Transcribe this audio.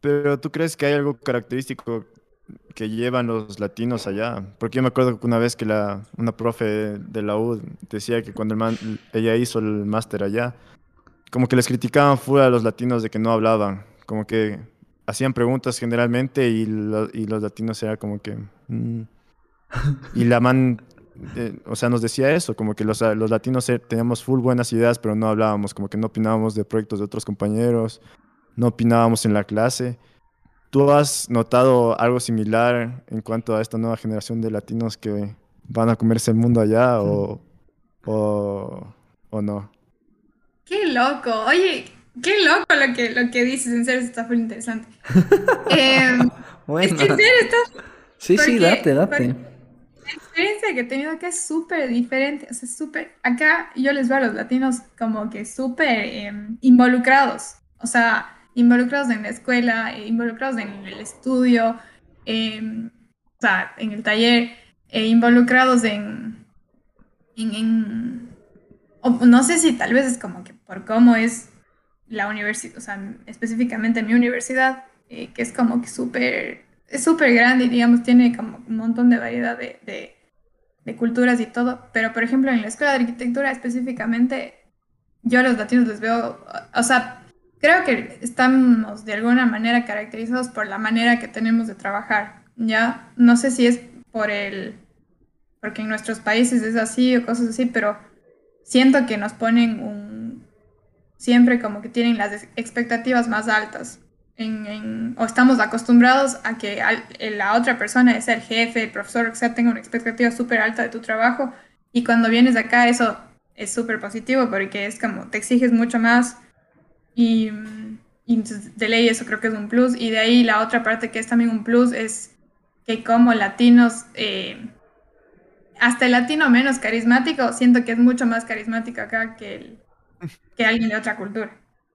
Pero ¿tú crees que hay algo característico que llevan los latinos allá? Porque yo me acuerdo que una vez que una profe de la U decía que cuando ella hizo el máster allá, como que les criticaban fuera a los latinos de que no hablaban, como que hacían preguntas generalmente y los latinos era como que... Y la man, o sea, nos decía eso, como que los latinos teníamos full buenas ideas, pero no hablábamos, como que no opinábamos de proyectos de otros compañeros, no opinábamos en la clase. ¿Tú has notado algo similar en cuanto a esta nueva generación de latinos que van a comerse el mundo allá o no? ¡Qué loco! Oye, qué loco lo que dices, en serio, está muy interesante. Bueno. Es que en serio está... Sí, date. La experiencia que he tenido acá es súper diferente, o sea, súper... Acá yo les veo a los latinos como que súper involucrados, o sea, involucrados en la escuela, involucrados en el estudio, o sea, en el taller, involucrados no sé si tal vez es como que por cómo es la universidad, o sea, específicamente mi universidad, que es como que es súper grande y digamos tiene como un montón de variedad de culturas y todo, pero por ejemplo en la escuela de arquitectura específicamente yo a los latinos les veo, o sea, creo que estamos de alguna manera caracterizados por la manera que tenemos de trabajar, ya no sé si es porque en nuestros países es así o cosas así, pero siento que nos ponen siempre como que tienen las expectativas más altas. O estamos acostumbrados a que la otra persona es el jefe, el profesor, o sea, tenga una expectativa súper alta de tu trabajo, y cuando vienes de acá eso es súper positivo porque es como te exiges mucho más y de ley eso creo que es un plus, y de ahí la otra parte que es también un plus es que como latinos, hasta el latino menos carismático, siento que es mucho más carismático acá que alguien de otra cultura.